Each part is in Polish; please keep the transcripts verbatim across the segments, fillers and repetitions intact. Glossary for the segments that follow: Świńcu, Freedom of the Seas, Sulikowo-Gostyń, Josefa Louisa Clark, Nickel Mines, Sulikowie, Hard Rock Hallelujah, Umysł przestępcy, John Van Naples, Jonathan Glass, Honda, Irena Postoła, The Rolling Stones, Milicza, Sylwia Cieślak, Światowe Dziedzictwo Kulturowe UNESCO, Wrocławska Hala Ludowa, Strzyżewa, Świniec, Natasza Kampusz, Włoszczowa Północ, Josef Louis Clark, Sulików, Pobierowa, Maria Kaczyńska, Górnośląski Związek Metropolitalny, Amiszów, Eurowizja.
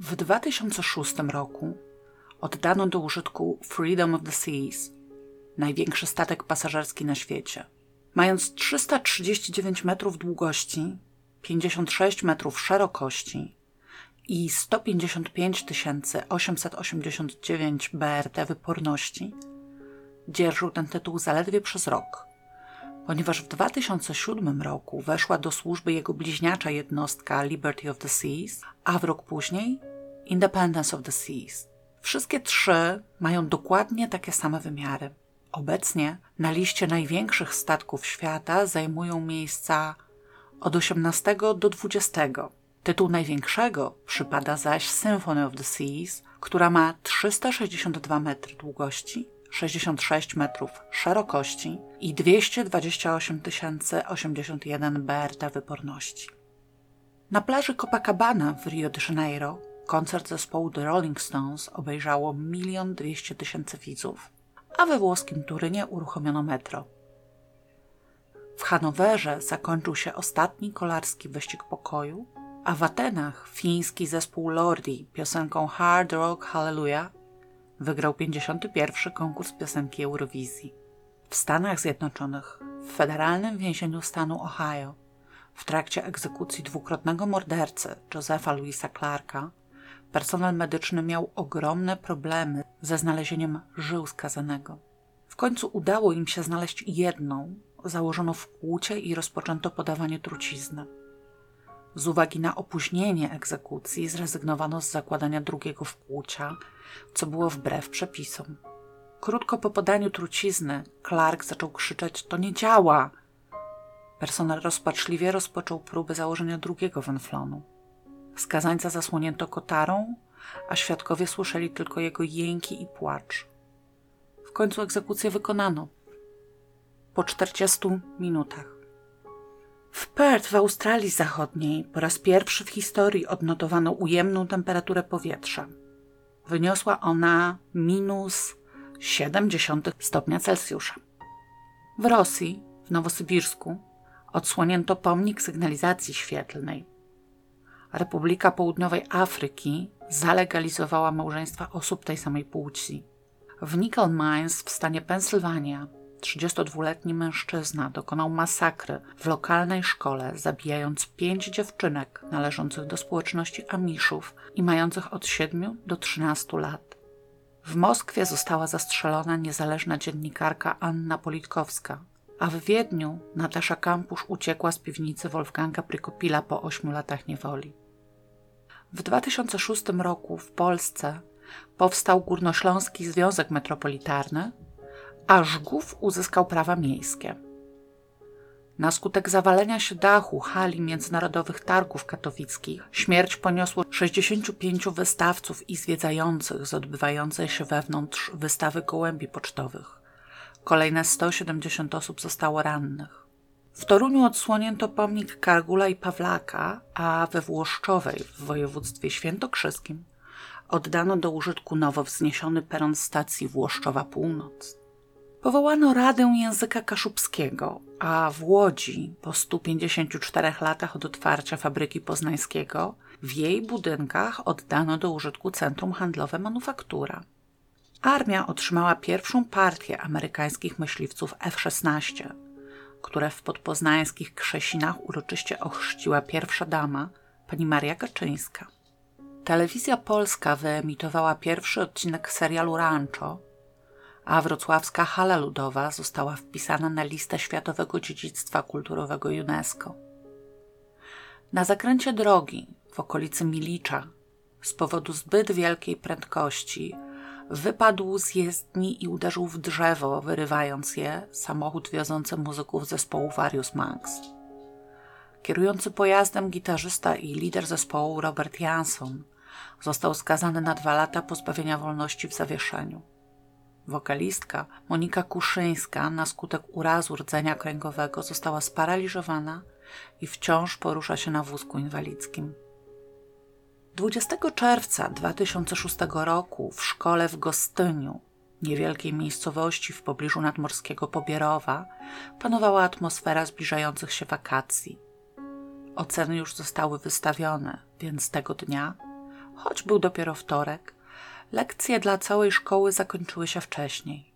W dwa tysiące szóstym roku oddano do użytku Freedom of the Seas, największy statek pasażerski na świecie. Mając trzysta trzydzieści dziewięć metrów długości, pięćdziesiąt sześć metrów szerokości i sto pięćdziesiąt pięć tysięcy osiemset osiemdziesiąt dziewięć B R T wyporności, dzierżył ten tytuł zaledwie przez rok, ponieważ w dwa tysiące siódmym roku weszła do służby jego bliźniacza jednostka Liberty of the Seas, a w rok później Independence of the Seas. Wszystkie trzy mają dokładnie takie same wymiary. Obecnie na liście największych statków świata zajmują miejsca od osiemnastego do dwudziestego. Tytuł największego przypada zaś Symphony of the Seas, która ma trzysta sześćdziesiąt dwa metry długości, sześćdziesiąt sześć metrów szerokości i dwieście dwadzieścia osiem tysięcy osiemdziesiąt jeden B R T wyporności. Na plaży Copacabana w Rio de Janeiro koncert zespołu The Rolling Stones obejrzało milion dwieście tysięcy widzów, a we włoskim Turynie uruchomiono metro. W Hanowerze zakończył się ostatni kolarski wyścig pokoju, a w Atenach fiński zespół Lordi piosenką Hard Rock Hallelujah wygrał pięćdziesiąty pierwszy konkurs piosenki Eurowizji. W Stanach Zjednoczonych, w federalnym więzieniu stanu Ohio, w trakcie egzekucji dwukrotnego mordercy Josefa Louisa Clarka, personel medyczny miał ogromne problemy ze znalezieniem żył skazanego. W końcu udało im się znaleźć jedną, założono w kłucie i rozpoczęto podawanie trucizny. Z uwagi na opóźnienie egzekucji zrezygnowano z zakładania drugiego wkłucia, co było wbrew przepisom. Krótko po podaniu trucizny Clark zaczął krzyczeć: „To nie działa!”. Personel rozpaczliwie rozpoczął próby założenia drugiego wenflonu. Skazańca zasłonięto kotarą, a świadkowie słyszeli tylko jego jęki i płacz. W końcu egzekucję wykonano. Po czterdziestu minutach. W Perth w Australii Zachodniej po raz pierwszy w historii odnotowano ujemną temperaturę powietrza. Wyniosła ona minus siedem stopnia Celsjusza. W Rosji, w Nowosybirsku, odsłonięto pomnik sygnalizacji świetlnej. Republika Południowej Afryki zalegalizowała małżeństwa osób tej samej płci. W Nickel Mines w stanie Pensylwania trzydziestodwuletni mężczyzna dokonał masakry w lokalnej szkole, zabijając pięć dziewczynek należących do społeczności Amiszów i mających od siedmiu do trzynastu lat. W Moskwie została zastrzelona niezależna dziennikarka Anna Politkowska, a w Wiedniu Natasza Kampusz uciekła z piwnicy Wolfganga Prykopila po ośmiu latach niewoli. W dwa tysiące szóstym roku w Polsce powstał Górnośląski Związek Metropolitalny, a Ażgów uzyskał prawa miejskie. Na skutek zawalenia się dachu hali Międzynarodowych Targów Katowickich śmierć poniosło sześćdziesięciu pięciu wystawców i zwiedzających z odbywającej się wewnątrz wystawy gołębi pocztowych. Kolejne sto siedemdziesiąt osób zostało rannych. W Toruniu odsłonięto pomnik Kargula i Pawlaka, a we Włoszczowej w województwie świętokrzyskim oddano do użytku nowo wzniesiony peron stacji Włoszczowa Północ. Powołano Radę Języka Kaszubskiego, a w Łodzi po stu pięćdziesięciu czterech latach od otwarcia fabryki poznańskiego w jej budynkach oddano do użytku centrum handlowe Manufaktura. Armia otrzymała pierwszą partię amerykańskich myśliwców F szesnaście, które w podpoznańskich Krzesinach uroczyście ochrzciła pierwsza dama, pani Maria Kaczyńska. Telewizja Polska wyemitowała pierwszy odcinek serialu Ranczo, a Wrocławska Hala Ludowa została wpisana na listę Światowego Dziedzictwa Kulturowego UNESCO. Na zakręcie drogi w okolicy Milicza z powodu zbyt wielkiej prędkości wypadł z jezdni i uderzył w drzewo, wyrywając je samochód wiozący muzyków zespołu Varius Max. Kierujący pojazdem gitarzysta i lider zespołu Robert Jansson został skazany na dwa lata pozbawienia wolności w zawieszeniu. Wokalistka Monika Kuszyńska na skutek urazu rdzenia kręgowego została sparaliżowana i wciąż porusza się na wózku inwalidzkim. dwudziestego czerwca dwa tysiące szóstego roku w szkole w Gostyniu, niewielkiej miejscowości w pobliżu nadmorskiego Pobierowa, panowała atmosfera zbliżających się wakacji. Oceny już zostały wystawione, więc tego dnia choć był dopiero wtorek, lekcje dla całej szkoły zakończyły się wcześniej.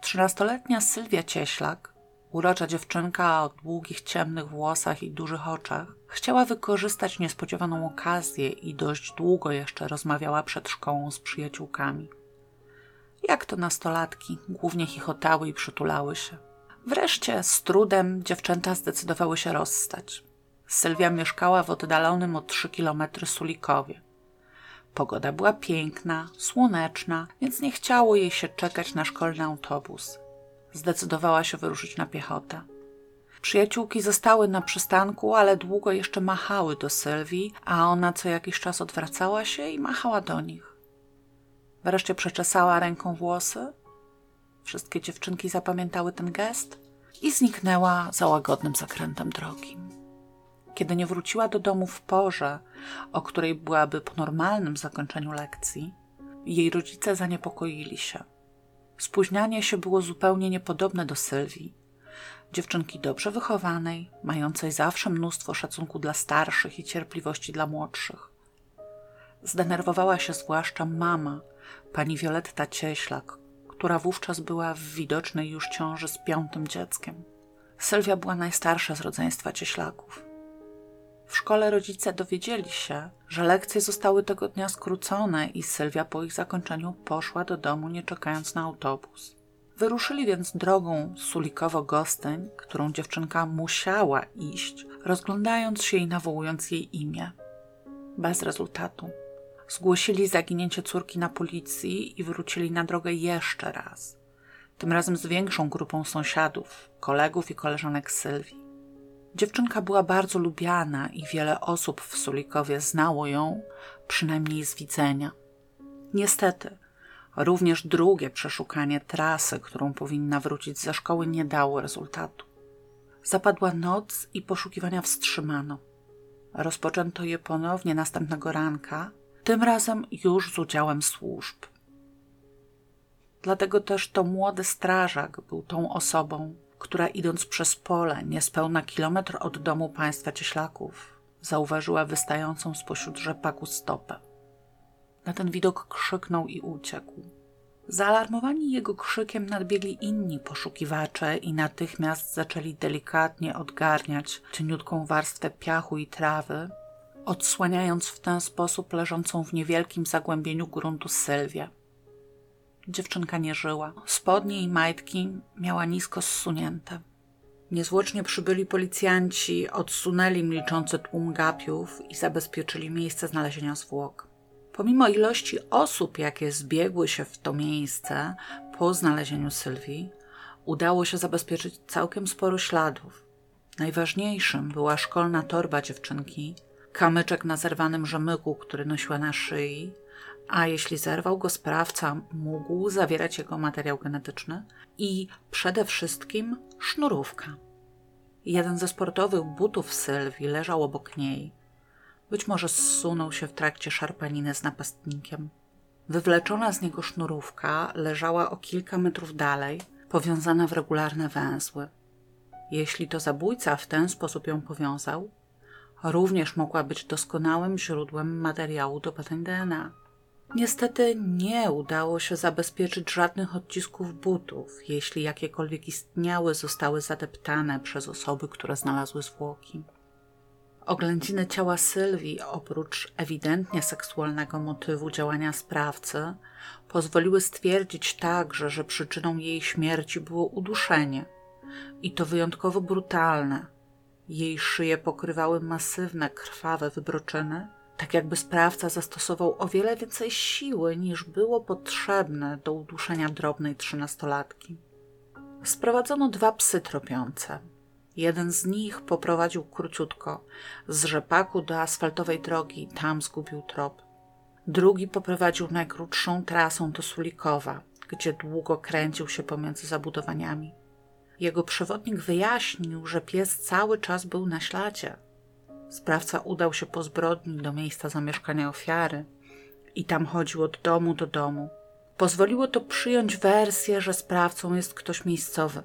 Trzynastoletnia Sylwia Cieślak, urocza dziewczynka o długich, ciemnych włosach i dużych oczach, chciała wykorzystać niespodziewaną okazję i dość długo jeszcze rozmawiała przed szkołą z przyjaciółkami. Jak to nastolatki, głównie chichotały i przytulały się. Wreszcie z trudem dziewczęta zdecydowały się rozstać. Sylwia mieszkała w oddalonym o trzy kilometry Sulikowie. Pogoda była piękna, słoneczna, więc nie chciało jej się czekać na szkolny autobus. Zdecydowała się wyruszyć na piechotę. Przyjaciółki zostały na przystanku, ale długo jeszcze machały do Sylwii, a ona co jakiś czas odwracała się i machała do nich. Wreszcie przeczesała ręką włosy. Wszystkie dziewczynki zapamiętały ten gest i zniknęła za łagodnym zakrętem drogi. Kiedy nie wróciła do domu w porze, o której byłaby po normalnym zakończeniu lekcji, jej rodzice zaniepokoili się. Spóźnianie się było zupełnie niepodobne do Sylwii, dziewczynki dobrze wychowanej, mającej zawsze mnóstwo szacunku dla starszych i cierpliwości dla młodszych. Zdenerwowała się zwłaszcza mama, pani Wioletta Cieślak, która wówczas była w widocznej już ciąży z piątym dzieckiem. Sylwia była najstarsza z rodzeństwa Cieślaków. W szkole rodzice dowiedzieli się, że lekcje zostały tego dnia skrócone i Sylwia po ich zakończeniu poszła do domu, nie czekając na autobus. Wyruszyli więc drogą Sulikowo-Gostyń, którą dziewczynka musiała iść, rozglądając się i nawołując jej imię. Bez rezultatu. Zgłosili zaginięcie córki na policji i wrócili na drogę jeszcze raz. Tym razem z większą grupą sąsiadów, kolegów i koleżanek Sylwii. Dziewczynka była bardzo lubiana i wiele osób w Sulikowie znało ją, przynajmniej z widzenia. Niestety, również drugie przeszukanie trasy, którą powinna wrócić ze szkoły, nie dało rezultatu. Zapadła noc i poszukiwania wstrzymano. Rozpoczęto je ponownie następnego ranka, tym razem już z udziałem służb. Dlatego też to młody strażak był tą osobą, która idąc przez pole niespełna kilometr od domu państwa Cieślaków zauważyła wystającą spośród rzepaku stopę. Na ten widok krzyknął i uciekł. Zaalarmowani jego krzykiem nadbiegli inni poszukiwacze i natychmiast zaczęli delikatnie odgarniać cieniutką warstwę piachu i trawy, odsłaniając w ten sposób leżącą w niewielkim zagłębieniu gruntu Sylwię. Dziewczynka nie żyła. Spodnie i majtki miała nisko zsunięte. Niezwłocznie przybyli policjanci, odsunęli milczący tłum gapiów i zabezpieczyli miejsce znalezienia zwłok. Pomimo ilości osób, jakie zbiegły się w to miejsce po znalezieniu Sylwii, udało się zabezpieczyć całkiem sporo śladów. Najważniejszym była szkolna torba dziewczynki, kamyczek na zerwanym rzemyku, który nosiła na szyi, a jeśli zerwał go sprawca, mógł zawierać jego materiał genetyczny i przede wszystkim sznurówka. Jeden ze sportowych butów Sylwii leżał obok niej. Być może zsunął się w trakcie szarpaniny z napastnikiem. Wywleczona z niego sznurówka leżała o kilka metrów dalej, powiązana w regularne węzły. Jeśli to zabójca w ten sposób ją powiązał, również mogła być doskonałym źródłem materiału do badań D N A. Niestety nie udało się zabezpieczyć żadnych odcisków butów, jeśli jakiekolwiek istniały, zostały zadeptane przez osoby, które znalazły zwłoki. Oględziny ciała Sylwii, oprócz ewidentnie seksualnego motywu działania sprawcy, pozwoliły stwierdzić także, że przyczyną jej śmierci było uduszenie. I to wyjątkowo brutalne. Jej szyję pokrywały masywne, krwawe wybroczyny, tak jakby sprawca zastosował o wiele więcej siły niż było potrzebne do uduszenia drobnej trzynastolatki. Sprowadzono dwa psy tropiące. Jeden z nich poprowadził króciutko, z rzepaku do asfaltowej drogi, tam zgubił trop. Drugi poprowadził najkrótszą trasą do Sulikowa, gdzie długo kręcił się pomiędzy zabudowaniami. Jego przewodnik wyjaśnił, że pies cały czas był na śladzie. Sprawca udał się po zbrodni do miejsca zamieszkania ofiary i tam chodził od domu do domu. Pozwoliło to przyjąć wersję, że sprawcą jest ktoś miejscowy.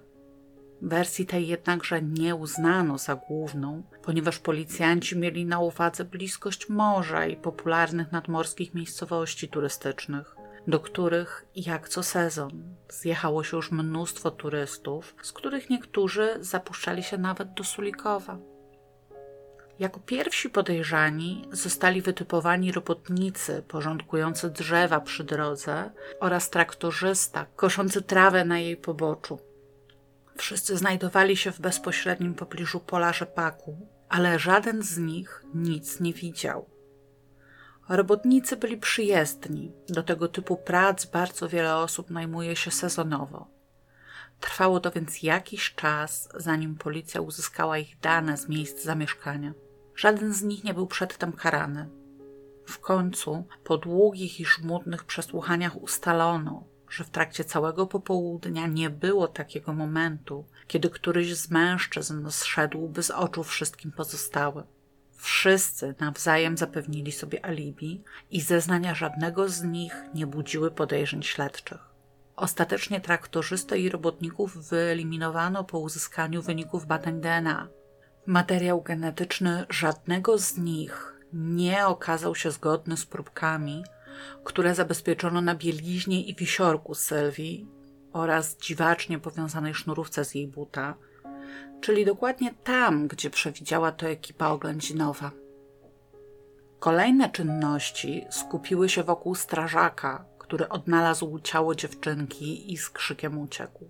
Wersji tej jednakże nie uznano za główną, ponieważ policjanci mieli na uwadze bliskość morza i popularnych nadmorskich miejscowości turystycznych, do których jak co sezon zjechało się już mnóstwo turystów, z których niektórzy zapuszczali się nawet do Sulikowa. Jako pierwsi podejrzani zostali wytypowani robotnicy porządkujący drzewa przy drodze oraz traktorzysta koszący trawę na jej poboczu. Wszyscy znajdowali się w bezpośrednim pobliżu pola rzepaku, ale żaden z nich nic nie widział. Robotnicy byli przyjezdni. Do tego typu prac bardzo wiele osób najmuje się sezonowo. Trwało to więc jakiś czas, zanim policja uzyskała ich dane z miejsc zamieszkania. Żaden z nich nie był przedtem karany. W końcu, po długich i żmudnych przesłuchaniach ustalono, że w trakcie całego popołudnia nie było takiego momentu, kiedy któryś z mężczyzn zszedłby z oczu wszystkim pozostałym. Wszyscy nawzajem zapewnili sobie alibi i zeznania żadnego z nich nie budziły podejrzeń śledczych. Ostatecznie traktorzystę i robotników wyeliminowano po uzyskaniu wyników badań D N A. Materiał genetyczny żadnego z nich nie okazał się zgodny z próbkami, które zabezpieczono na bieliźnie i wisiorku Sylwii oraz dziwacznie powiązanej sznurówce z jej buta, czyli dokładnie tam, gdzie przewidziała to ekipa oględzinowa. Kolejne czynności skupiły się wokół strażaka, który odnalazł ciało dziewczynki i z krzykiem uciekł.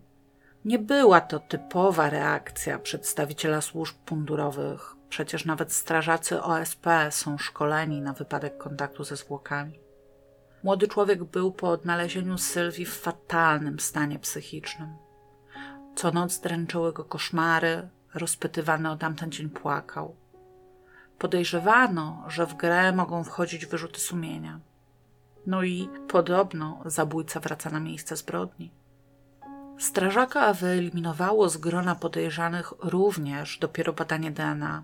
Nie była to typowa reakcja przedstawiciela służb mundurowych, przecież nawet strażacy O S P są szkoleni na wypadek kontaktu ze zwłokami. Młody człowiek był po odnalezieniu Sylwii w fatalnym stanie psychicznym. Co noc dręczyły go koszmary, rozpytywany o tamten dzień płakał. Podejrzewano, że w grę mogą wchodzić wyrzuty sumienia. No i podobno zabójca wraca na miejsce zbrodni. Strażaka wyeliminowało z grona podejrzanych również dopiero badanie D N A.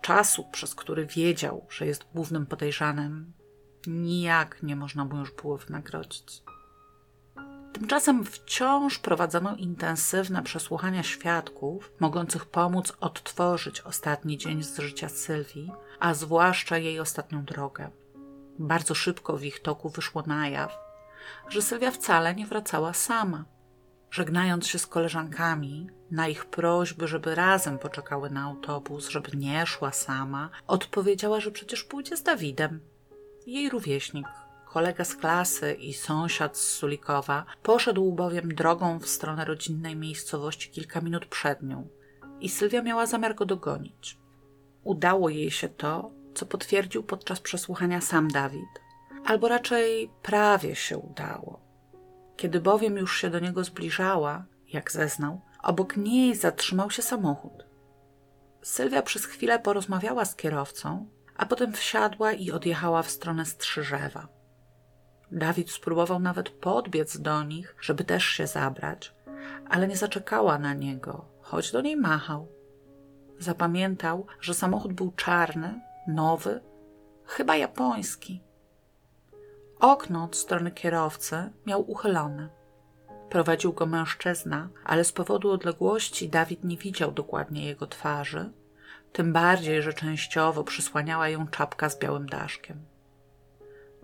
Czasu, przez który wiedział, że jest głównym podejrzanym, nijak nie można mu już było wynagrodzić. Tymczasem wciąż prowadzono intensywne przesłuchania świadków, mogących pomóc odtworzyć ostatni dzień z życia Sylwii, a zwłaszcza jej ostatnią drogę. Bardzo szybko w ich toku wyszło na jaw, że Sylwia wcale nie wracała sama. Żegnając się z koleżankami, na ich prośby, żeby razem poczekały na autobus, żeby nie szła sama, odpowiedziała, że przecież pójdzie z Dawidem. Jej rówieśnik, kolega z klasy i sąsiad z Sulikowa, poszedł bowiem drogą w stronę rodzinnej miejscowości kilka minut przed nią i Sylwia miała zamiar go dogonić. Udało jej się to, co potwierdził podczas przesłuchania sam Dawid, albo raczej prawie się udało. Kiedy bowiem już się do niego zbliżała, jak zeznał, obok niej zatrzymał się samochód. Sylwia przez chwilę porozmawiała z kierowcą, a potem wsiadła i odjechała w stronę Strzyżewa. Dawid spróbował nawet podbiec do nich, żeby też się zabrać, ale nie zaczekała na niego, choć do niej machał. Zapamiętał, że samochód był czarny, nowy, chyba japoński. Okno od strony kierowcy miał uchylone. Prowadził go mężczyzna, ale z powodu odległości Dawid nie widział dokładnie jego twarzy, tym bardziej, że częściowo przysłaniała ją czapka z białym daszkiem.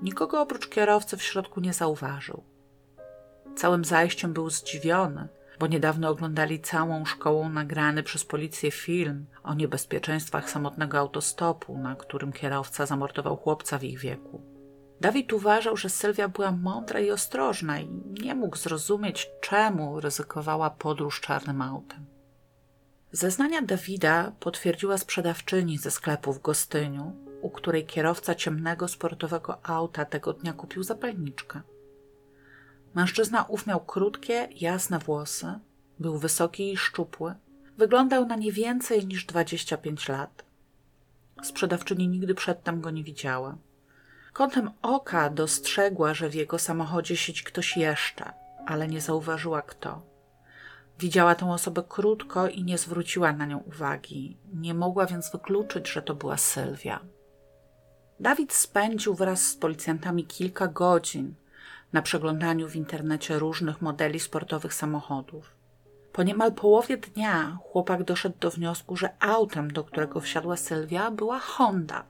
Nikogo oprócz kierowcy w środku nie zauważył. Całym zajściem był zdziwiony, bo niedawno oglądali całą szkołą nagrany przez policję film o niebezpieczeństwach samotnego autostopu, na którym kierowca zamordował chłopca w ich wieku. Dawid uważał, że Sylwia była mądra i ostrożna i nie mógł zrozumieć, czemu ryzykowała podróż czarnym autem. Zeznania Dawida potwierdziła sprzedawczyni ze sklepu w Gostyniu, u której kierowca ciemnego sportowego auta tego dnia kupił zapalniczkę. Mężczyzna ów miał krótkie, jasne włosy, był wysoki i szczupły, wyglądał na nie więcej niż dwadzieścia pięć lat. Sprzedawczyni nigdy przedtem go nie widziała. Kątem oka dostrzegła, że w jego samochodzie siedzi ktoś jeszcze, ale nie zauważyła kto. Widziała tę osobę krótko i nie zwróciła na nią uwagi. Nie mogła więc wykluczyć, że to była Sylwia. Dawid spędził wraz z policjantami kilka godzin na przeglądaniu w internecie różnych modeli sportowych samochodów. Po niemal połowie dnia chłopak doszedł do wniosku, że autem, do którego wsiadła Sylwia, była Honda.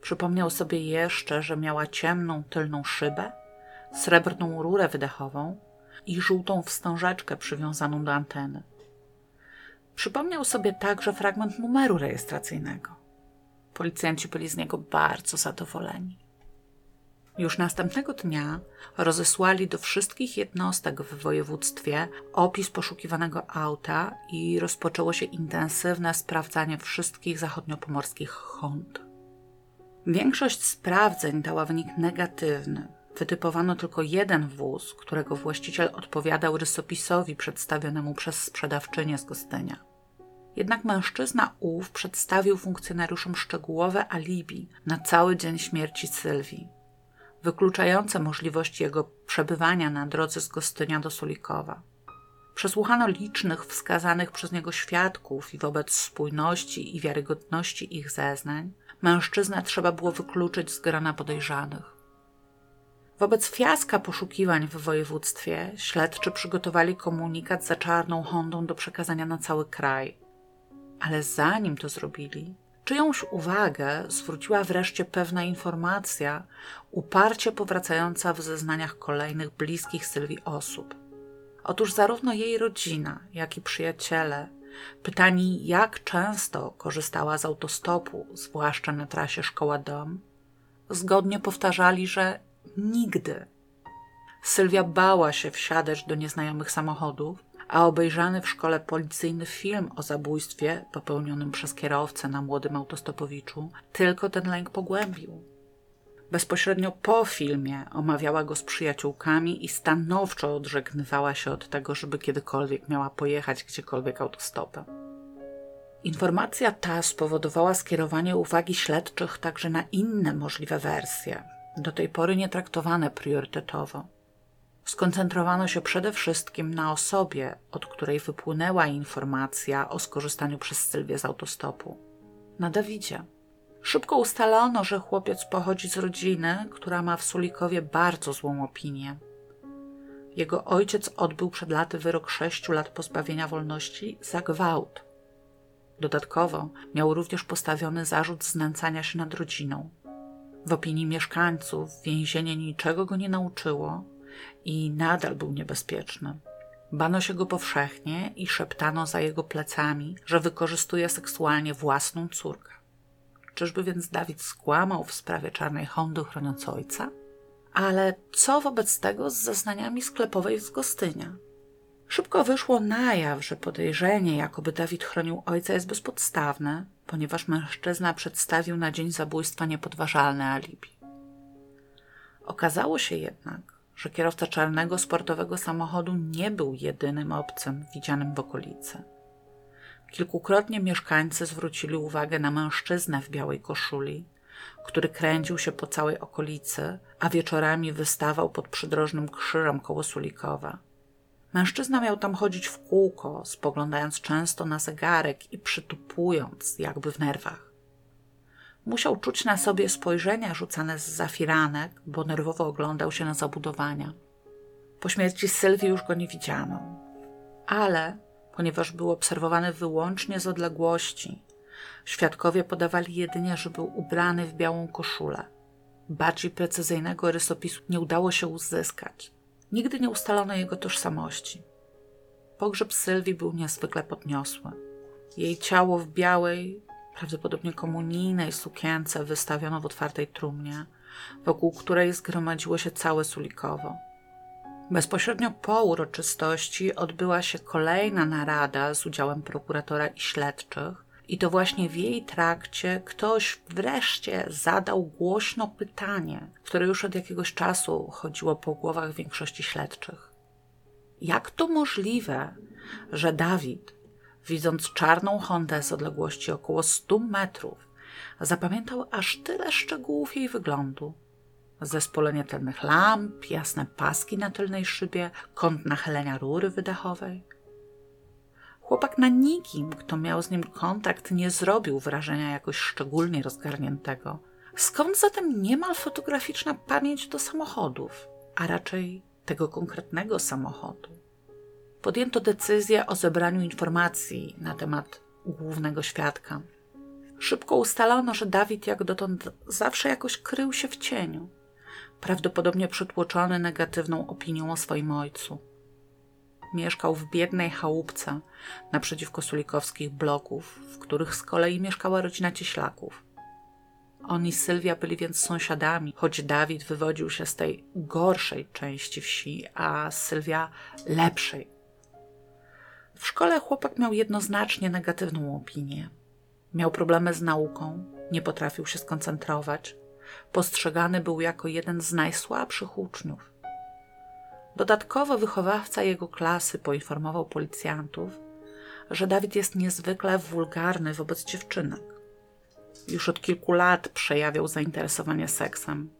Przypomniał sobie jeszcze, że miała ciemną tylną szybę, srebrną rurę wydechową i żółtą wstążeczkę przywiązaną do anteny. Przypomniał sobie także fragment numeru rejestracyjnego. Policjanci byli z niego bardzo zadowoleni. Już następnego dnia rozesłali do wszystkich jednostek w województwie opis poszukiwanego auta i rozpoczęło się intensywne sprawdzanie wszystkich zachodniopomorskich Hond. Większość sprawdzeń dała wynik negatywny. Wytypowano tylko jeden wóz, którego właściciel odpowiadał rysopisowi przedstawionemu przez sprzedawczynię z Gostynia. Jednak mężczyzna ów przedstawił funkcjonariuszom szczegółowe alibi na cały dzień śmierci Sylwii, wykluczające możliwość jego przebywania na drodze z Gostynia do Sulikowa. Przesłuchano licznych wskazanych przez niego świadków i wobec spójności i wiarygodności ich zeznań mężczyznę trzeba było wykluczyć z grona podejrzanych. Wobec fiaska poszukiwań w województwie śledczy przygotowali komunikat za czarną Hondą do przekazania na cały kraj. Ale zanim to zrobili, czyjąś uwagę zwróciła wreszcie pewna informacja, uparcie powracająca w zeznaniach kolejnych bliskich Sylwii osób. Otóż zarówno jej rodzina, jak i przyjaciele pytani, jak często korzystała z autostopu, zwłaszcza na trasie szkoła-dom, zgodnie powtarzali, że nigdy. Sylwia bała się wsiadać do nieznajomych samochodów, a obejrzany w szkole policyjny film o zabójstwie popełnionym przez kierowcę na młodym autostopowiczu tylko ten lęk pogłębił. Bezpośrednio po filmie omawiała go z przyjaciółkami i stanowczo odżegnywała się od tego, żeby kiedykolwiek miała pojechać gdziekolwiek autostopem. Informacja ta spowodowała skierowanie uwagi śledczych także na inne możliwe wersje, do tej pory nie traktowane priorytetowo. Skoncentrowano się przede wszystkim na osobie, od której wypłynęła informacja o skorzystaniu przez Sylwię z autostopu. Na Dawidzie. Szybko ustalono, że chłopiec pochodzi z rodziny, która ma w Sulikowie bardzo złą opinię. Jego ojciec odbył przed laty wyrok sześciu lat pozbawienia wolności za gwałt. Dodatkowo miał również postawiony zarzut znęcania się nad rodziną. W opinii mieszkańców więzienie niczego go nie nauczyło i nadal był niebezpieczny. Bano się go powszechnie i szeptano za jego plecami, że wykorzystuje seksualnie własną córkę. Czyżby więc Dawid skłamał w sprawie czarnej Hondy chroniąc ojca? Ale co wobec tego z zeznaniami sklepowej z Gostynia? Szybko wyszło na jaw, że podejrzenie, jakoby Dawid chronił ojca, jest bezpodstawne, ponieważ mężczyzna przedstawił na dzień zabójstwa niepodważalne alibi. Okazało się jednak, że kierowca czarnego sportowego samochodu nie był jedynym obcym widzianym w okolicy. Kilkukrotnie mieszkańcy zwrócili uwagę na mężczyznę w białej koszuli, który kręcił się po całej okolicy, a wieczorami wystawał pod przydrożnym krzyżem koło Sulikowa. Mężczyzna miał tam chodzić w kółko, spoglądając często na zegarek i przytupując, jakby w nerwach. Musiał czuć na sobie spojrzenia rzucane z za firanek, bo nerwowo oglądał się na zabudowania. Po śmierci Sylwii już go nie widziano, ale ponieważ był obserwowany wyłącznie z odległości, świadkowie podawali jedynie, że był ubrany w białą koszulę. Bardziej precyzyjnego rysopisu nie udało się uzyskać. Nigdy nie ustalono jego tożsamości. Pogrzeb Sylwii był niezwykle podniosły. Jej ciało w białej, prawdopodobnie komunijnej sukience wystawiono w otwartej trumnie, wokół której zgromadziło się całe Sulikowo. Bezpośrednio po uroczystości odbyła się kolejna narada z udziałem prokuratora i śledczych i to właśnie w jej trakcie ktoś wreszcie zadał głośno pytanie, które już od jakiegoś czasu chodziło po głowach większości śledczych. Jak to możliwe, że Dawid, widząc czarną Hondę z odległości około stu metrów, zapamiętał aż tyle szczegółów jej wyglądu? Zespolenie tylnych lamp, jasne paski na tylnej szybie, kąt nachylenia rury wydechowej. Chłopak na nikim, kto miał z nim kontakt, nie zrobił wrażenia jakoś szczególnie rozgarniętego. Skąd zatem niemal fotograficzna pamięć do samochodów, a raczej tego konkretnego samochodu? podjęto decyzję o zebraniu informacji na temat głównego świadka. Szybko ustalono, że Dawid jak dotąd zawsze jakoś krył się w cieniu, prawdopodobnie przytłoczony negatywną opinią o swoim ojcu. Mieszkał w biednej chałupce naprzeciwko sulikowskich bloków, w których z kolei mieszkała rodzina Cieślaków. On i Sylwia byli więc sąsiadami, choć Dawid wywodził się z tej gorszej części wsi, a Sylwia lepszej. W szkole chłopak miał jednoznacznie negatywną opinię. Miał problemy z nauką, nie potrafił się skoncentrować. Postrzegany był jako jeden z najsłabszych uczniów. Dodatkowo wychowawca jego klasy poinformował policjantów, że Dawid jest niezwykle wulgarny wobec dziewczynek. Już od kilku lat przejawiał zainteresowanie seksem.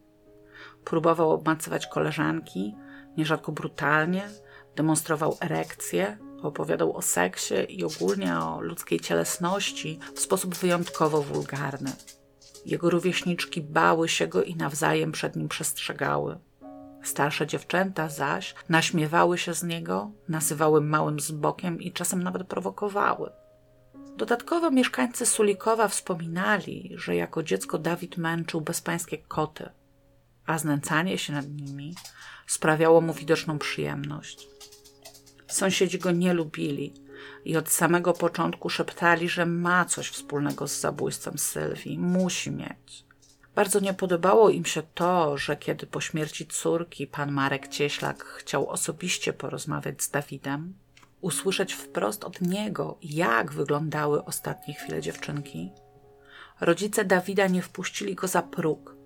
Próbował obmacywać koleżanki, nierzadko brutalnie, demonstrował erekcję, opowiadał o seksie i ogólnie o ludzkiej cielesności w sposób wyjątkowo wulgarny. Jego rówieśniczki bały się go i nawzajem przed nim przestrzegały. Starsze dziewczęta zaś naśmiewały się z niego, nazywały małym zbokiem i czasem nawet prowokowały. Dodatkowo mieszkańcy Sulikowa wspominali, że jako dziecko Dawid męczył bezpańskie koty, a znęcanie się nad nimi sprawiało mu widoczną przyjemność. Sąsiedzi go nie lubili i od samego początku szeptali, że ma coś wspólnego z zabójstwem Sylwii, musi mieć. Bardzo nie podobało im się to, że kiedy po śmierci córki pan Marek Cieślak chciał osobiście porozmawiać z Dawidem, usłyszeć wprost od niego, jak wyglądały ostatnie chwile dziewczynki, rodzice Dawida nie wpuścili go za próg.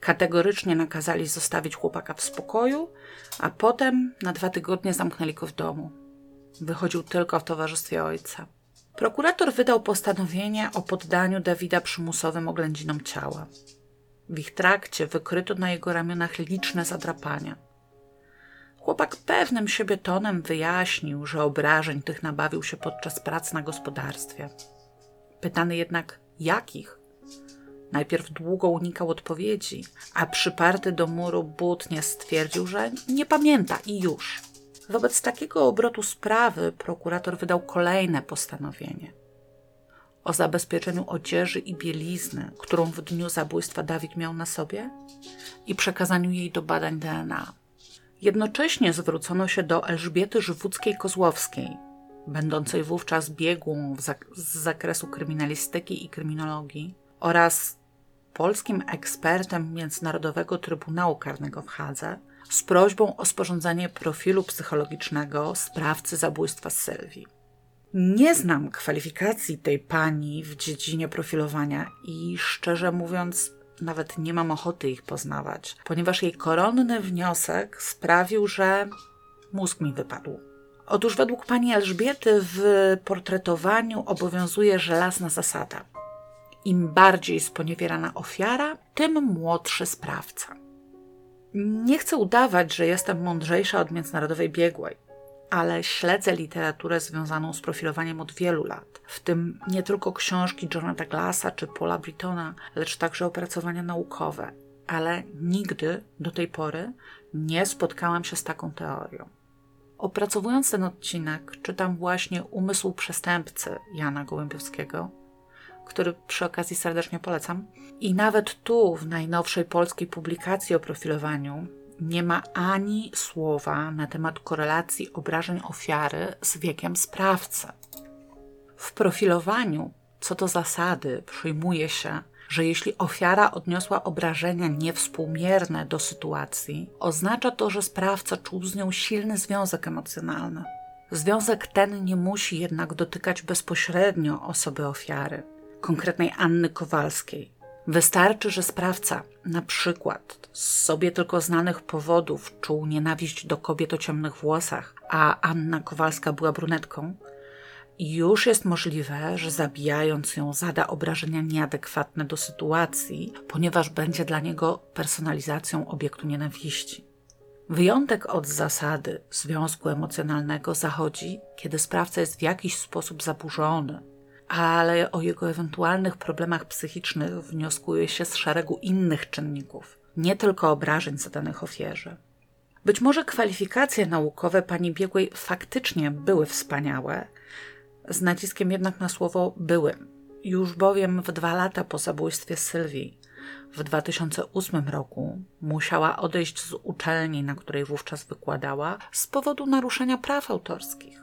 Kategorycznie nakazali zostawić chłopaka w spokoju, a potem na dwa tygodnie zamknęli go w domu. Wychodził tylko w towarzystwie ojca. Prokurator wydał postanowienie o poddaniu Dawida przymusowym oględzinom ciała. W ich trakcie wykryto na jego ramionach liczne zadrapania. Chłopak pewnym siebie tonem wyjaśnił, że obrażeń tych nabawił się podczas prac na gospodarstwie. Pytany jednak jakich? Najpierw długo unikał odpowiedzi, a przyparty do muru butnie stwierdził, że nie pamięta i już. Wobec takiego obrotu sprawy prokurator wydał kolejne postanowienie o zabezpieczeniu odzieży i bielizny, którą w dniu zabójstwa Dawid miał na sobie, i przekazaniu jej do badań D N A. Jednocześnie zwrócono się do Elżbiety Żywódzkiej-Kozłowskiej, będącej wówczas biegłą z zakresu kryminalistyki i kryminologii oraz polskim ekspertem Międzynarodowego Trybunału Karnego w Hadze, z prośbą o sporządzenie profilu psychologicznego sprawcy zabójstwa Sylwii. Nie znam kwalifikacji tej pani w dziedzinie profilowania i szczerze mówiąc nawet nie mam ochoty ich poznawać, ponieważ jej koronny wniosek sprawił, że mózg mi wypadł. Otóż według pani Elżbiety w portretowaniu obowiązuje żelazna zasada. Im bardziej sponiewierana ofiara, tym młodszy sprawca. Nie chcę udawać, że jestem mądrzejsza od międzynarodowej biegłej, ale śledzę literaturę związaną z profilowaniem od wielu lat, w tym nie tylko książki Jonathana Glassa czy Paula Britona, lecz także opracowania naukowe, ale nigdy do tej pory nie spotkałam się z taką teorią. Opracowując ten odcinek, czytam właśnie Umysł przestępcy Jana Gołębiowskiego, który przy okazji serdecznie polecam. I nawet tu, w najnowszej polskiej publikacji o profilowaniu, nie ma ani słowa na temat korelacji obrażeń ofiary z wiekiem sprawcy. W profilowaniu, co do zasady, przyjmuje się, że jeśli ofiara odniosła obrażenia niewspółmierne do sytuacji, oznacza to, że sprawca czuł z nią silny związek emocjonalny. Związek ten nie musi jednak dotykać bezpośrednio osoby ofiary, konkretnej Anny Kowalskiej. Wystarczy, że sprawca na przykład z sobie tylko znanych powodów czuł nienawiść do kobiet o ciemnych włosach, a Anna Kowalska była brunetką, i już jest możliwe, że zabijając ją zada obrażenia nieadekwatne do sytuacji, ponieważ będzie dla niego personalizacją obiektu nienawiści. Wyjątek od zasady związku emocjonalnego zachodzi, kiedy sprawca jest w jakiś sposób zaburzony, ale o jego ewentualnych problemach psychicznych wnioskuje się z szeregu innych czynników, nie tylko obrażeń zadanych ofierze. Być może kwalifikacje naukowe pani biegłej faktycznie były wspaniałe, z naciskiem jednak na słowo były. Już bowiem w dwa lata po zabójstwie Sylwii w dwa tysiące ósmym roku musiała odejść z uczelni, na której wówczas wykładała, z powodu naruszenia praw autorskich.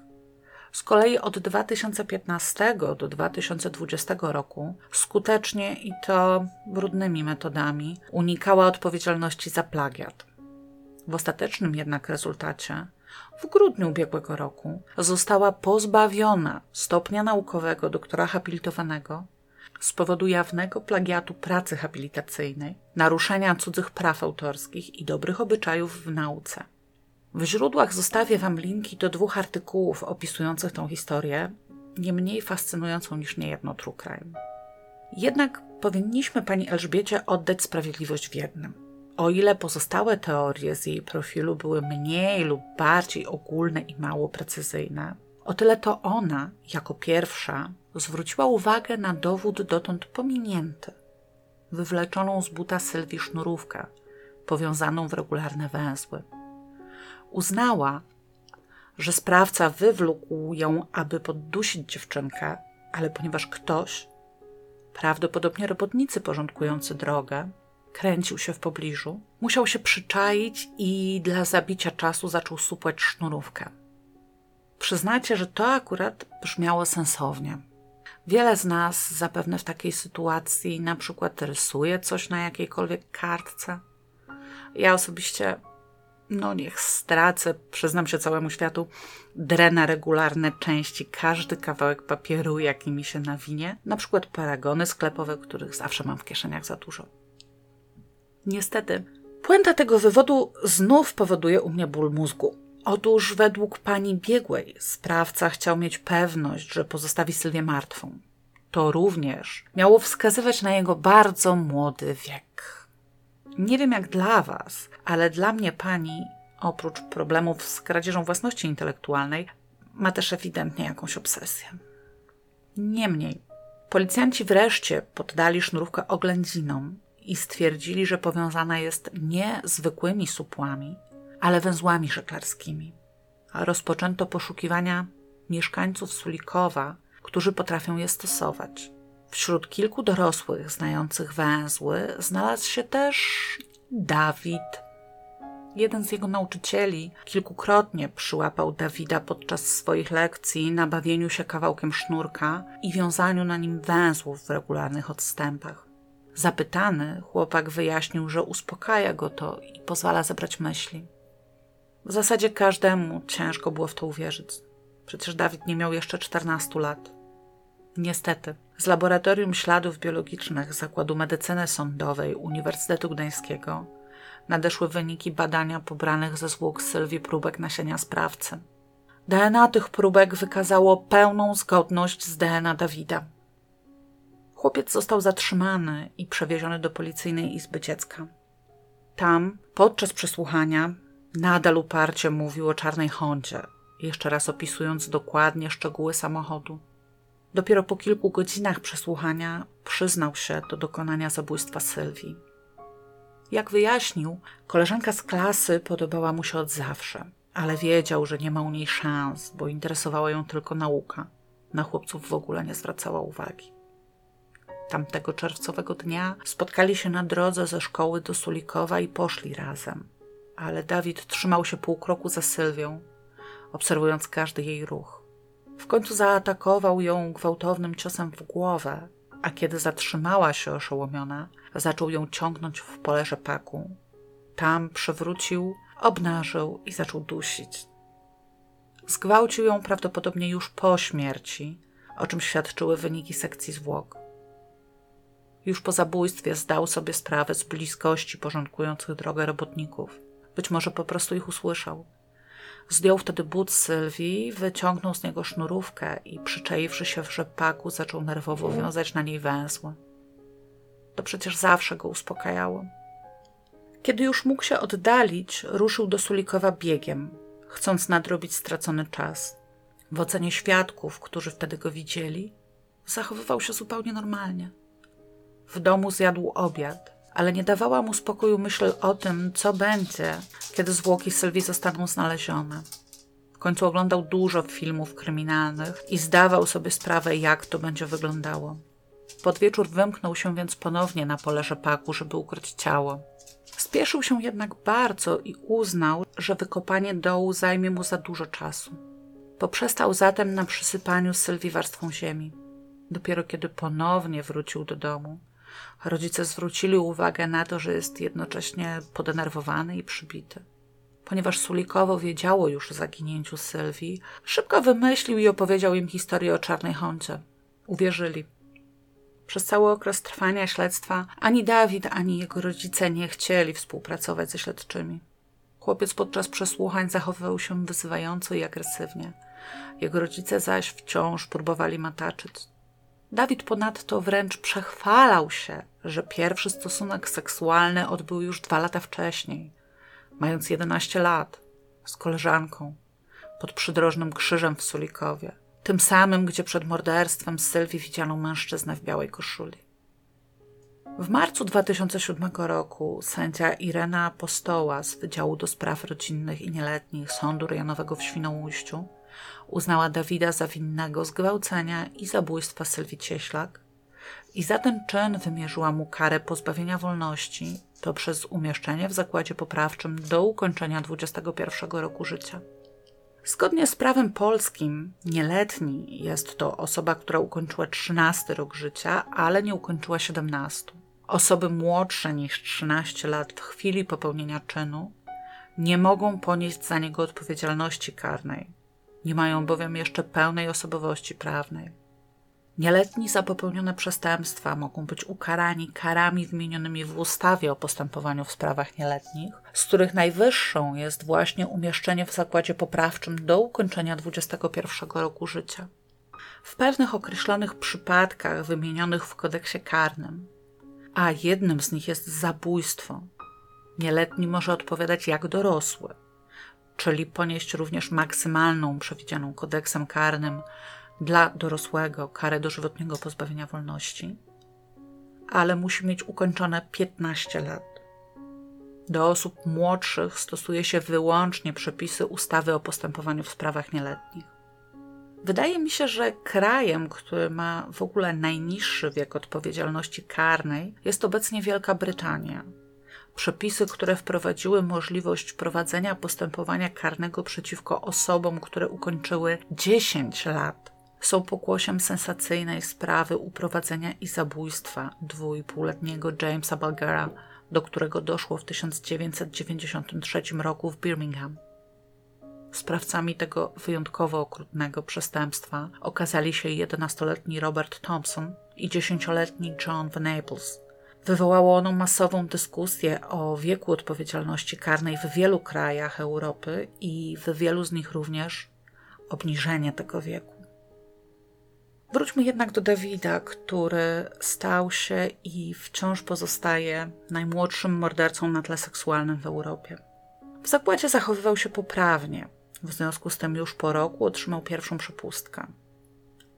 Z kolei od dwa tysiące piętnastego do dwa tysiące dwudziestego roku skutecznie i to brudnymi metodami unikała odpowiedzialności za plagiat. W ostatecznym jednak rezultacie w grudniu ubiegłego roku została pozbawiona stopnia naukowego doktora habilitowanego z powodu jawnego plagiatu pracy habilitacyjnej, naruszenia cudzych praw autorskich i dobrych obyczajów w nauce. W źródłach zostawię Wam linki do dwóch artykułów opisujących tą historię, nie mniej fascynującą niż niejedno true crime. Jednak powinniśmy pani Elżbiecie oddać sprawiedliwość w jednym. O ile pozostałe teorie z jej profilu były mniej lub bardziej ogólne i mało precyzyjne, o tyle to ona, jako pierwsza, zwróciła uwagę na dowód dotąd pominięty, wywleczoną z buta Sylwii sznurówkę, powiązaną w regularne węzły. Uznała, że sprawca wywlókł ją, aby poddusić dziewczynkę, ale ponieważ ktoś, prawdopodobnie robotnicy porządkujący drogę, kręcił się w pobliżu, musiał się przyczaić i dla zabicia czasu zaczął supłać sznurówkę. Przyznacie, że to akurat brzmiało sensownie. Wiele z nas zapewne w takiej sytuacji na przykład rysuje coś na jakiejkolwiek kartce. Ja osobiście, no niech stracę, przyznam się całemu światu, drę na regularne części każdy kawałek papieru, jaki mi się nawinie, na przykład paragony sklepowe, których zawsze mam w kieszeniach za dużo. Niestety, puenta tego wywodu znów powoduje u mnie ból mózgu. Otóż według pani biegłej sprawca chciał mieć pewność, że pozostawi Sylwię martwą. To również miało wskazywać na jego bardzo młody wiek. Nie wiem jak dla was, ale dla mnie pani, oprócz problemów z kradzieżą własności intelektualnej, ma też ewidentnie jakąś obsesję. Niemniej, policjanci wreszcie poddali sznurówkę oględzinom i stwierdzili, że powiązana jest nie zwykłymi supłami, ale węzłami żeglarskimi. Rozpoczęto poszukiwania mieszkańców Sulikowa, którzy potrafią je stosować. Wśród kilku dorosłych znających węzły znalazł się też Dawid. Jeden z jego nauczycieli kilkukrotnie przyłapał Dawida podczas swoich lekcji na bawieniu się kawałkiem sznurka i wiązaniu na nim węzłów w regularnych odstępach. Zapytany, chłopak wyjaśnił, że uspokaja go to i pozwala zebrać myśli. W zasadzie każdemu ciężko było w to uwierzyć. Przecież Dawid nie miał jeszcze czternastu lat. Niestety, z Laboratorium Śladów Biologicznych Zakładu Medycyny Sądowej Uniwersytetu Gdańskiego nadeszły wyniki badania pobranych ze zwłok Sylwii próbek nasienia sprawcy. D N A tych próbek wykazało pełną zgodność z D N A Dawida. Chłopiec został zatrzymany i przewieziony do Policyjnej Izby Dziecka. Tam, podczas przesłuchania, nadal uparcie mówił o czarnej Hondzie, jeszcze raz opisując dokładnie szczegóły samochodu. Dopiero po kilku godzinach przesłuchania przyznał się do dokonania zabójstwa Sylwii. Jak wyjaśnił, koleżanka z klasy podobała mu się od zawsze, ale wiedział, że nie ma u niej szans, bo interesowała ją tylko nauka. Na chłopców w ogóle nie zwracała uwagi. Tamtego czerwcowego dnia spotkali się na drodze ze szkoły do Sulikowa i poszli razem. Ale Dawid trzymał się pół kroku za Sylwią, obserwując każdy jej ruch. W końcu zaatakował ją gwałtownym ciosem w głowę, a kiedy zatrzymała się oszołomiona, zaczął ją ciągnąć w pole rzepaku. Tam przewrócił, obnażył i zaczął dusić. Zgwałcił ją prawdopodobnie już po śmierci, o czym świadczyły wyniki sekcji zwłok. Już po zabójstwie zdał sobie sprawę z bliskości porządkujących drogę robotników. Być może po prostu ich usłyszał. Zdjął wtedy but Sylwii, wyciągnął z niego sznurówkę i przyczaiwszy się w rzepaku zaczął nerwowo wiązać na niej węzły. To przecież zawsze go uspokajało. Kiedy już mógł się oddalić, ruszył do Sulikowa biegiem, chcąc nadrobić stracony czas. W ocenie świadków, którzy wtedy go widzieli, zachowywał się zupełnie normalnie. W domu zjadł obiad, ale nie dawała mu spokoju myśl o tym, co będzie, kiedy zwłoki Sylwii zostaną znalezione. W końcu oglądał dużo filmów kryminalnych i zdawał sobie sprawę, jak to będzie wyglądało. Pod wieczór wymknął się więc ponownie na pole rzepaku, żeby ukryć ciało. Spieszył się jednak bardzo i uznał, że wykopanie dołu zajmie mu za dużo czasu. Poprzestał zatem na przysypaniu Sylwii warstwą ziemi. Dopiero kiedy ponownie wrócił do domu, rodzice zwrócili uwagę na to, że jest jednocześnie podenerwowany i przybity. Ponieważ Sulikowo wiedziało już o zaginięciu Sylwii, szybko wymyślił i opowiedział im historię o Czarnej Honcie. Uwierzyli. Przez cały okres trwania śledztwa ani Dawid, ani jego rodzice nie chcieli współpracować ze śledczymi. Chłopiec podczas przesłuchań zachowywał się wyzywająco i agresywnie. Jego rodzice zaś wciąż próbowali mataczyć. Dawid ponadto wręcz przechwalał się, że pierwszy stosunek seksualny odbył już dwa lata wcześniej, mając jedenaście lat, z koleżanką, pod przydrożnym krzyżem w Sulikowie, tym samym, gdzie przed morderstwem Sylwii widziano mężczyznę w białej koszuli. W marcu dwa tysiące siódmego roku sędzia Irena Postoła z Wydziału do Spraw Rodzinnych i Nieletnich Sądu Rejonowego w Świnoujściu uznała Dawida za winnego zgwałcenia i zabójstwa Sylwii Cieślak i za ten czyn wymierzyła mu karę pozbawienia wolności poprzez umieszczenie w zakładzie poprawczym do ukończenia dwudziestego pierwszego roku życia. Zgodnie z prawem polskim nieletni jest to osoba, która ukończyła trzynasty rok życia, ale nie ukończyła siedemnastu. Osoby młodsze niż trzynaście lat w chwili popełnienia czynu nie mogą ponieść za niego odpowiedzialności karnej. Nie mają bowiem jeszcze pełnej osobowości prawnej. Nieletni za popełnione przestępstwa mogą być ukarani karami wymienionymi w ustawie o postępowaniu w sprawach nieletnich, z których najwyższą jest właśnie umieszczenie w zakładzie poprawczym do ukończenia dwudziestego pierwszego roku życia. W pewnych określonych przypadkach wymienionych w kodeksie karnym, a jednym z nich jest zabójstwo, nieletni może odpowiadać jak dorosły, czyli ponieść również maksymalną przewidzianą kodeksem karnym dla dorosłego karę dożywotniego pozbawienia wolności, ale musi mieć ukończone piętnaście lat. Do osób młodszych stosuje się wyłącznie przepisy ustawy o postępowaniu w sprawach nieletnich. Wydaje mi się, że krajem, który ma w ogóle najniższy wiek odpowiedzialności karnej, jest obecnie Wielka Brytania. Przepisy, które wprowadziły możliwość prowadzenia postępowania karnego przeciwko osobom, które ukończyły dziesięć lat, są pokłosiem sensacyjnej sprawy uprowadzenia i zabójstwa dwuipółletniego Jamesa Bulgara, do którego doszło w tysiąc dziewięćset dziewięćdziesiątym trzecim roku w Birmingham. Sprawcami tego wyjątkowo okrutnego przestępstwa okazali się jedenastoletni Robert Thompson i dziesięcioletni John Van Naples. Wywołało ono masową dyskusję o wieku odpowiedzialności karnej w wielu krajach Europy i w wielu z nich również obniżenie tego wieku. Wróćmy jednak do Dawida, który stał się i wciąż pozostaje najmłodszym mordercą na tle seksualnym w Europie. W zakładzie zachowywał się poprawnie, w związku z tym już po roku otrzymał pierwszą przepustkę.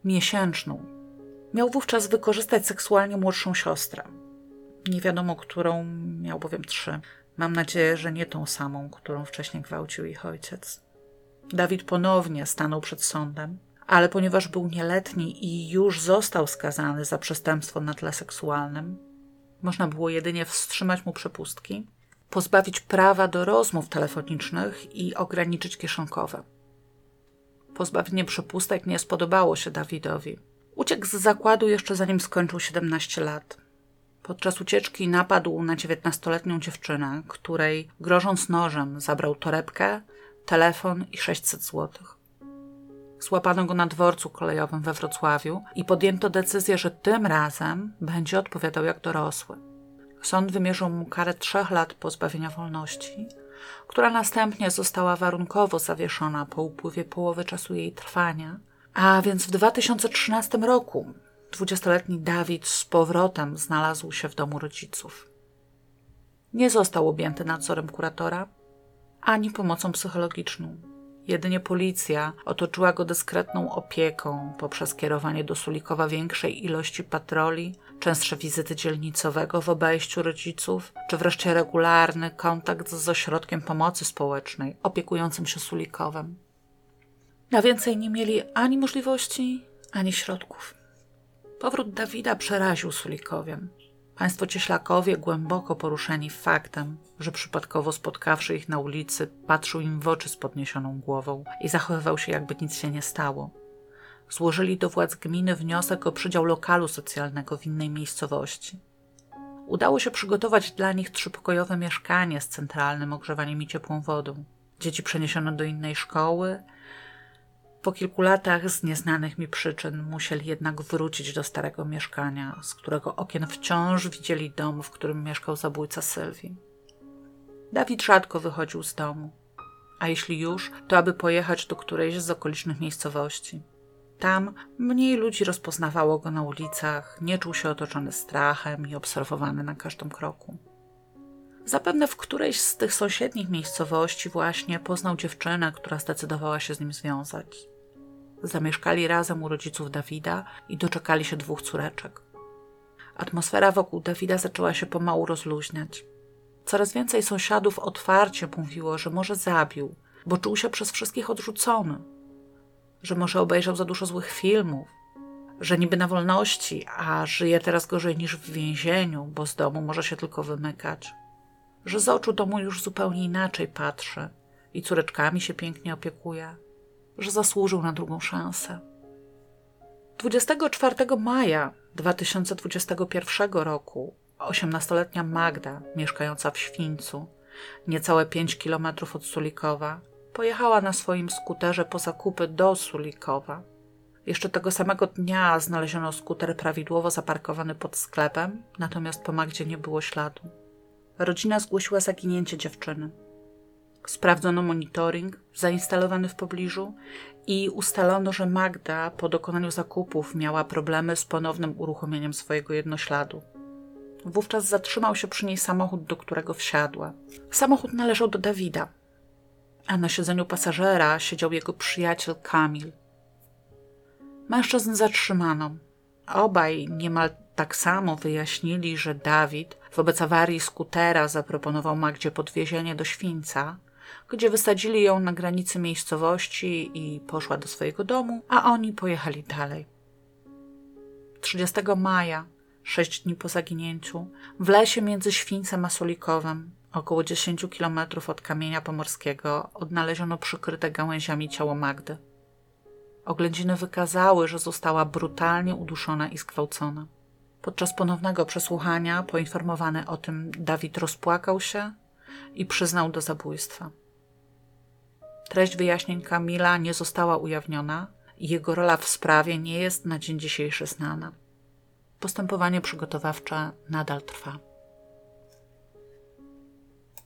Miesięczną. Miał wówczas wykorzystać seksualnie młodszą siostrę. Nie wiadomo, którą miał bowiem trzy. Mam nadzieję, że nie tą samą, którą wcześniej gwałcił ich ojciec. Dawid ponownie stanął przed sądem, ale ponieważ był nieletni i już został skazany za przestępstwo na tle seksualnym, można było jedynie wstrzymać mu przepustki, pozbawić prawa do rozmów telefonicznych i ograniczyć kieszonkowe. Pozbawienie przepustek nie spodobało się Dawidowi. Uciekł z zakładu jeszcze zanim skończył siedemnaście lat. Podczas ucieczki napadł na dziewiętnastoletnią dziewczynę, której grożąc nożem zabrał torebkę, telefon i sześćset złotych. Złapano go na dworcu kolejowym we Wrocławiu i podjęto decyzję, że tym razem będzie odpowiadał jak dorosły. Sąd wymierzył mu karę trzech lat pozbawienia wolności, która następnie została warunkowo zawieszona po upływie połowy czasu jej trwania, a więc w dwa tysiące trzynastym roku dwudziestoletni Dawid z powrotem znalazł się w domu rodziców. Nie został objęty nadzorem kuratora ani pomocą psychologiczną. Jedynie policja otoczyła go dyskretną opieką poprzez kierowanie do Sulikowa większej ilości patroli, częstsze wizyty dzielnicowego w obejściu rodziców, czy wreszcie regularny kontakt z ośrodkiem pomocy społecznej opiekującym się Sulikowem. Na więcej nie mieli ani możliwości, ani środków. Powrót Dawida przeraził Sulikowiem. Państwo Cieślakowie, głęboko poruszeni faktem, że przypadkowo spotkawszy ich na ulicy, patrzył im w oczy z podniesioną głową i zachowywał się, jakby nic się nie stało. Złożyli do władz gminy wniosek o przydział lokalu socjalnego w innej miejscowości. Udało się przygotować dla nich trzypokojowe mieszkanie z centralnym ogrzewaniem i ciepłą wodą. Dzieci przeniesiono do innej szkoły. Po kilku latach z nieznanych mi przyczyn musieli jednak wrócić do starego mieszkania, z którego okien wciąż widzieli dom, w którym mieszkał zabójca Sylwii. Dawid rzadko wychodził z domu, a jeśli już, to aby pojechać do którejś z okolicznych miejscowości. Tam mniej ludzi rozpoznawało go na ulicach, nie czuł się otoczony strachem i obserwowany na każdym kroku. Zapewne w którejś z tych sąsiednich miejscowości właśnie poznał dziewczynę, która zdecydowała się z nim związać. Zamieszkali razem u rodziców Dawida i doczekali się dwóch córeczek. Atmosfera wokół Dawida zaczęła się pomału rozluźniać. Coraz więcej sąsiadów otwarcie mówiło, że może zabił, bo czuł się przez wszystkich odrzucony, że może obejrzał za dużo złych filmów, że niby na wolności, a żyje teraz gorzej niż w więzieniu, bo z domu może się tylko wymykać, że z oczu domu już zupełnie inaczej patrzy i córeczkami się pięknie opiekuje, że zasłużył na drugą szansę. dwudziestego czwartego maja dwa tysiące dwudziestego pierwszego roku osiemnastoletnia Magda, mieszkająca w Świńcu, niecałe pięć kilometrów od Sulikowa, pojechała na swoim skuterze po zakupy do Sulikowa. Jeszcze tego samego dnia znaleziono skuter prawidłowo zaparkowany pod sklepem, natomiast po Magdzie nie było śladu. Rodzina zgłosiła zaginięcie dziewczyny. Sprawdzono monitoring zainstalowany w pobliżu i ustalono, że Magda po dokonaniu zakupów miała problemy z ponownym uruchomieniem swojego jednośladu. Wówczas zatrzymał się przy niej samochód, do którego wsiadła. Samochód należał do Dawida, a na siedzeniu pasażera siedział jego przyjaciel Kamil. Mężczyzn zatrzymano. Obaj niemal tak samo wyjaśnili, że Dawid wobec awarii skutera zaproponował Magdzie podwiezienie do Świńca, gdzie wysadzili ją na granicy miejscowości i poszła do swojego domu, a oni pojechali dalej. trzydziestego maja, sześć dni po zaginięciu, w lesie między Świńcem a Sulikowem, około dziesięć kilometrów od Kamienia Pomorskiego, odnaleziono przykryte gałęziami ciało Magdy. Oględziny wykazały, że została brutalnie uduszona i zgwałcona. Podczas ponownego przesłuchania, poinformowany o tym, Dawid rozpłakał się i przyznał do zabójstwa. Treść wyjaśnień Kamila nie została ujawniona i jego rola w sprawie nie jest na dzień dzisiejszy znana. Postępowanie przygotowawcze nadal trwa.